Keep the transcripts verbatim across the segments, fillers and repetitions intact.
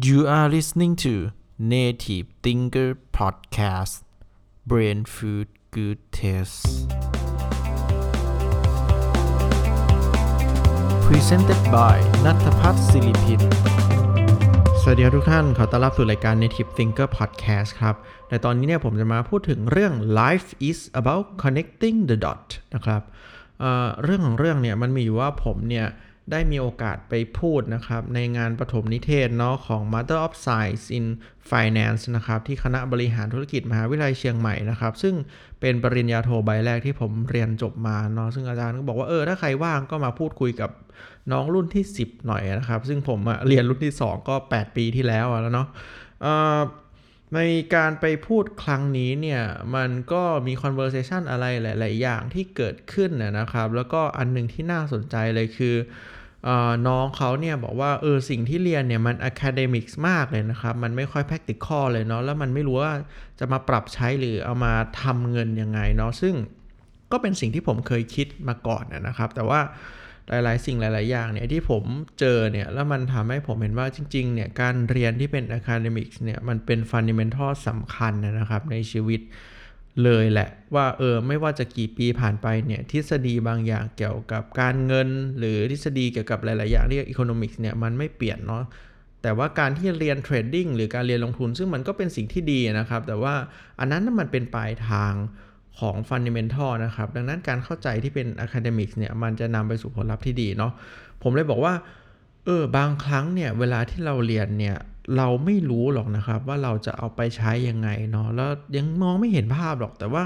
You are listening to Native Thinker Podcast Brain Food Good Taste Presented by Nathaphat Silipit สวัสดีทุกท่านขอต้อนรับสู่รายการ Native Thinker Podcast ครับในตอนนี้เนี่ยผมจะมาพูดถึงเรื่อง Life is about connecting the dot นะครับ เอ่อ เรื่องของเรื่องเนี่ยมันมีอยู่ว่าผมเนี่ยได้มีโอกาสไปพูดนะครับในงานปฐมนิเทศเนาะของ Master of Science in Finance นะครับที่คณะบริหารธุรกิจมหาวิทยาลัยเชียงใหม่นะครับซึ่งเป็นปริญญาโทใบแรกที่ผมเรียนจบมาเนาะซึ่งอาจารย์ก็บอกว่าเออถ้าใครว่างก็มาพูดคุยกับน้องรุ่นที่สิบหน่อยนะครับซึ่งผมเรียนรุ่นที่สองก็แปดปีที่แล้วแล้วเนาะในการไปพูดครั้งนี้เนี่ยมันก็มี conversation อะไรหลายๆอย่างที่เกิดขึ้นนะครับแล้วก็อันนึงที่น่าสนใจเลยคือน้องเขาเนี่ยบอกว่าเออสิ่งที่เรียนเนี่ยมัน academics มากเลยนะครับมันไม่ค่อย practical เลยเนาะแล้วมันไม่รู้ว่าจะมาปรับใช้หรือเอามาทำเงินยังไงเนาะซึ่งก็เป็นสิ่งที่ผมเคยคิดมาก่อนนะครับแต่ว่าหลายๆสิ่งหลายๆอย่างเนี่ยที่ผมเจอเนี่ยแล้วมันทำให้ผมเห็นว่าจริงๆเนี่ยการเรียนที่เป็น academics เนี่ยมันเป็น fundamental สำคัญนะครับในชีวิตเลยแหละว่าเออไม่ว่าจะกี่ปีผ่านไปเนี่ยทฤษฎีบางอย่างเกี่ยวกับการเงินหรือทฤษฎีเกี่ยวกับหลายๆอย่างเรียก economics เนี่ยมันไม่เปลี่ยนเนาะแต่ว่าการที่เรียนเทรดดิ้งหรือการเรียนลงทุนซึ่งมันก็เป็นสิ่งที่ดีนะครับแต่ว่าอันนั้นมันเป็นปลายทางของ fundamental นะครับดังนั้นการเข้าใจที่เป็น academics เนี่ยมันจะนำไปสู่ผลลัพธ์ที่ดีเนาะผมเลยบอกว่าเออบางครั้งเนี่ยเวลาที่เราเรียนเนี่ยเราไม่รู้หรอกนะครับว่าเราจะเอาไปใช้ยังไงเนาะแล้วยังมองไม่เห็นภาพหรอกแต่ว่า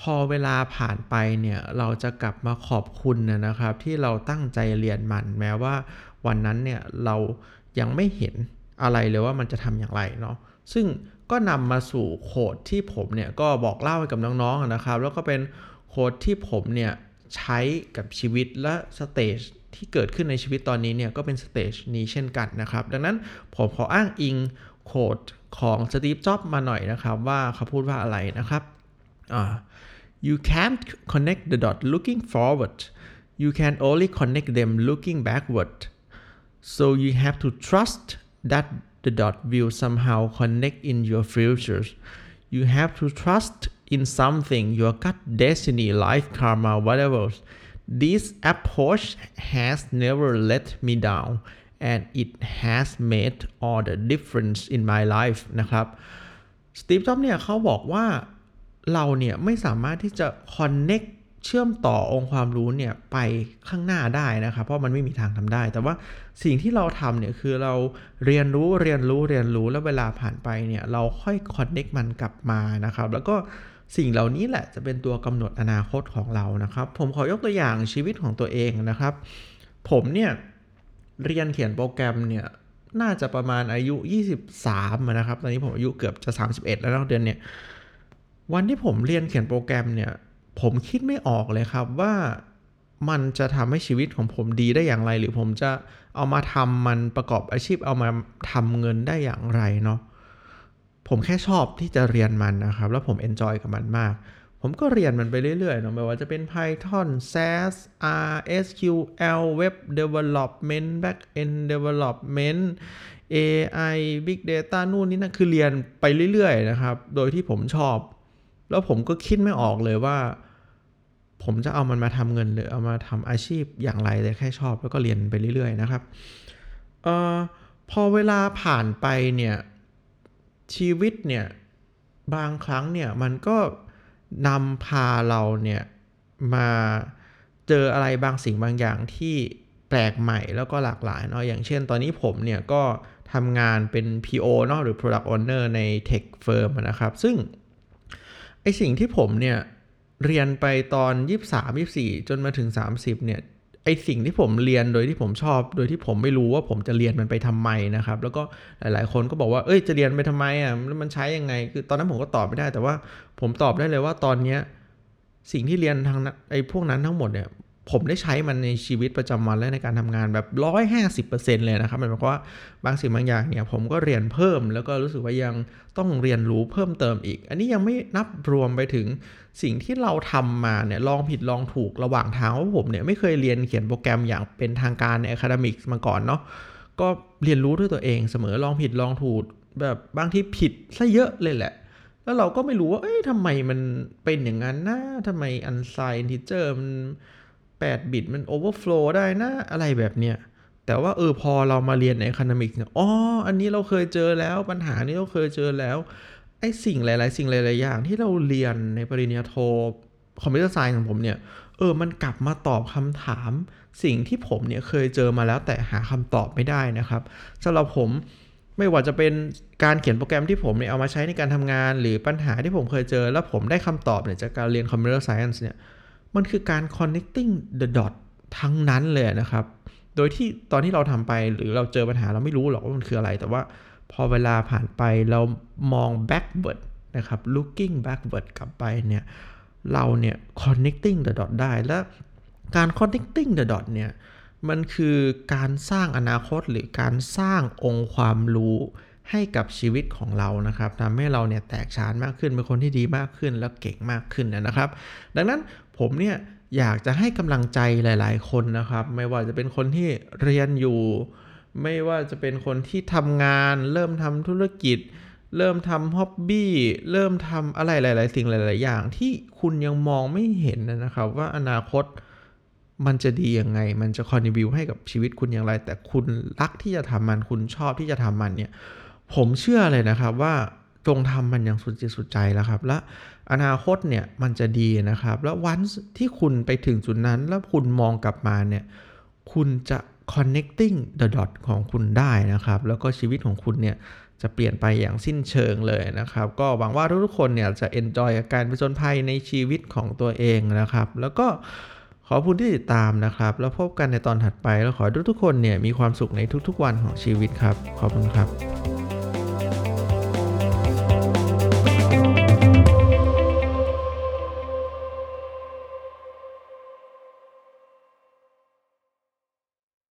พอเวลาผ่านไปเนี่ยเราจะกลับมาขอบคุณนะครับที่เราตั้งใจเรียนมันแม้ว่าวันนั้นเนี่ยเรายังไม่เห็นอะไรเลยว่ามันจะทำอย่างไรเนาะซึ่งก็นำมาสู่โค้ดที่ผมเนี่ยก็บอกเล่าให้กับน้องๆนะครับแล้วก็เป็นโค้ดที่ผมเนี่ยใช้กับชีวิตและสเตจที่เกิดขึ้นในชีวิตตอนนี้เนี่ยก็เป็นสเตจนี้เช่นกันนะครับดังนั้นผมขออ้างอิงโค้ดของ Steve Jobs มาหน่อยนะครับว่าเขาพูดว่าอะไรนะครับอ่า You can't connect the dots looking forward. You can only connect them looking backward. So you have to trust that the dots will somehow connect in your future. You have to trust in something, your gut, destiny, life, karma, whatever.This approach has never let me down and it has made all the difference in my life นะครับ Steve Jobs เนี่ยเขาบอกว่าเราเนี่ยไม่สามารถที่จะ connect เชื่อมต่อองค์ความรู้เนี่ยไปข้างหน้าได้นะครับเพราะมันไม่มีทางทำได้แต่ว่าสิ่งที่เราทำเนี่ยคือเราเรียนรู้เรียนรู้เรียนรู้แล้วเวลาผ่านไปเนี่ยเราค่อย connect มันกลับมานะครับแล้วก็สิ่งเหล่านี้แหละจะเป็นตัวกำหนดอนาคตของเรานะครับผมขอยกตัวอย่างชีวิตของตัวเองนะครับผมเนี่ยเรียนเขียนโปรแกรมเนี่ยน่าจะประมาณอายุยี่สิบสามนะครับตอนนี้ผมอายุเกือบจะสามสิบเอ็ดแล้วนะเดือนเนี่ยวันที่ผมเรียนเขียนโปรแกรมเนี่ยผมคิดไม่ออกเลยครับว่ามันจะทำให้ชีวิตของผมดีได้อย่างไรหรือผมจะเอามาทำมันประกอบอาชีพเอามาทำเงินได้อย่างไรเนาะผมแค่ชอบที่จะเรียนมันนะครับแล้วผมเอนจอยกับมันมากผมก็เรียนมันไปเรื่อยๆเนาะไม่ว่าจะเป็น Python เอส เอ เอส R เอส คิว แอล Web Development Back End Development เอ ไอ Big Data นู่นนี่นั่นคือเรียนไปเรื่อยๆนะครับโดยที่ผมชอบแล้วผมก็คิดไม่ออกเลยว่าผมจะเอามันมาทำเงินหรือเอามาทำอาชีพอย่างไรแต่แค่ชอบแล้วก็เรียนไปเรื่อยๆนะครับเอ่อพอเวลาผ่านไปเนี่ยชีวิตเนี่ยบางครั้งเนี่ยมันก็นำพาเราเนี่ยมาเจออะไรบางสิ่งบางอย่างที่แปลกใหม่แล้วก็หลากหลายเนาะอย่างเช่นตอนนี้ผมเนี่ยก็ทำงานเป็น พี โอ เนาะหรือ Product Owner ใน Tech Firm นะครับซึ่งไอสิ่งที่ผมเนี่ยเรียนไปตอนยี่สิบสาม ยี่สิบสี่จนมาถึงสามสิบเนี่ยไอสิ่งที่ผมเรียนโดยที่ผมชอบโดยที่ผมไม่รู้ว่าผมจะเรียนมันไปทำไมนะครับแล้วก็หลายๆคนก็บอกว่าเอ้ยจะเรียนไปทำไมอ่ะแล้วมันใช้ยังไงคือตอนนั้นผมก็ตอบไม่ได้แต่ว่าผมตอบได้เลยว่าตอนนี้สิ่งที่เรียนทางไอพวกนั้นทั้งหมดเนี่ยผมได้ใช้มันในชีวิตประจำวันและในการทำงานแบบร้อยห้าสิบเปอร์เซ็นต์เลยนะครับหมายความว่าบางสิ่งบางอย่างเนี่ยผมก็เรียนเพิ่มแล้วก็รู้สึกว่ายังต้องเรียนรู้เพิ่มเติมอีกอันนี้ยังไม่นับรวมไปถึงสิ่งที่เราทำมาเนี่ยลองผิดลองถูกระหว่างทางว่าผมเนี่ยไม่เคยเรียนเขียนโปรแกรมอย่างเป็นทางการใน academics มาก่อนเนาะ ก็เรียนรู้ด้วยตัวเองเสมอลองผิดลองถูกแบบบางทีผิดซะเยอะเลยแหละแล้วเราก็ไม่รู้ว่าเอ๊ะทำไมมันเป็นอย่างนั้นนะทำไมอันไซน์ทิเจอร์มันแปดบิตมันโอเวอร์โฟลว์ได้นะอะไรแบบเนี้ยแต่ว่าเออพอเรามาเรียนใน Economics เนี่ยอ๋ออันนี้เราเคยเจอแล้วปัญหานี้เราเคยเจอแล้วไอ้สิ่งหลายๆสิ่งหลายๆอย่างที่เราเรียนในปริญญาโทคอมพิวเตอร์ไซน์ของผมเนี่ยเออมันกลับมาตอบคำถามสิ่งที่ผมเนี่ยเคยเจอมาแล้วแต่หาคำตอบไม่ได้นะครับสำหรับผมไม่ว่าจะเป็นการเขียนโปรแกรมที่ผมเนี่ยเอามาใช้ในการทำงานหรือปัญหาที่ผมเคยเจอแล้วผมได้คำตอบเนี่ยจากการเรียน Computer Science เนี่ยมันคือการ connecting the dot ทั้งนั้นเลยนะครับโดยที่ตอนที่เราทำไปหรือเราเจอปัญหาเราไม่รู้หรอกว่ามันคืออะไรแต่ว่าพอเวลาผ่านไปเรามอง backward นะครับ looking backward กลับไปเนี่ยเราเนี่ย connecting the dot ได้และการ connecting the dot เนี่ยมันคือการสร้างอนาคตหรือการสร้างองค์ความรู้ให้กับชีวิตของเรานะครับทำให้เราเนี่ยแตกฉานมากขึ้นเป็นคนที่ดีมากขึ้นและเก่งมากขึ้นนะครับดังนั้นผมเนี่ยอยากจะให้กำลังใจหลายๆคนนะครับไม่ว่าจะเป็นคนที่เรียนอยู่ไม่ว่าจะเป็นคนที่ทำงานเริ่มทำธุรกิจเริ่มทำฮ็อบบี้เริ่มทำอะไรหลายๆสิ่งหลายๆอย่างที่คุณยังมองไม่เห็นนะครับว่าอนาคตมันจะดียังไงมันจะคอนทริบิวต์ให้กับชีวิตคุณอย่างไรแต่คุณรักที่จะทำมันคุณชอบที่จะทำมันเนี่ยผมเชื่อเลยนะครับว่าจงทำมันอย่างสุดจิตสุดใจแล้วครับและอนาคตเนี่ยมันจะดีนะครับแล้ววันที่คุณไปถึงจุดนั้นแล้วคุณมองกลับมาเนี่ยคุณจะ connecting the dot ของคุณได้นะครับแล้วก็ชีวิตของคุณเนี่ยจะเปลี่ยนไปอย่างสิ้นเชิงเลยนะครับก็หวังว่าทุกๆคนเนี่ยจะ enjoy การผจญภัยในชีวิตของตัวเองนะครับแล้วก็ขอบคุณที่ติดตามนะครับแล้วพบกันในตอนถัดไปแล้วขอให้ทุกๆคนเนี่ยมีความสุขในทุกๆวันของชีวิตครับขอบคุณครับ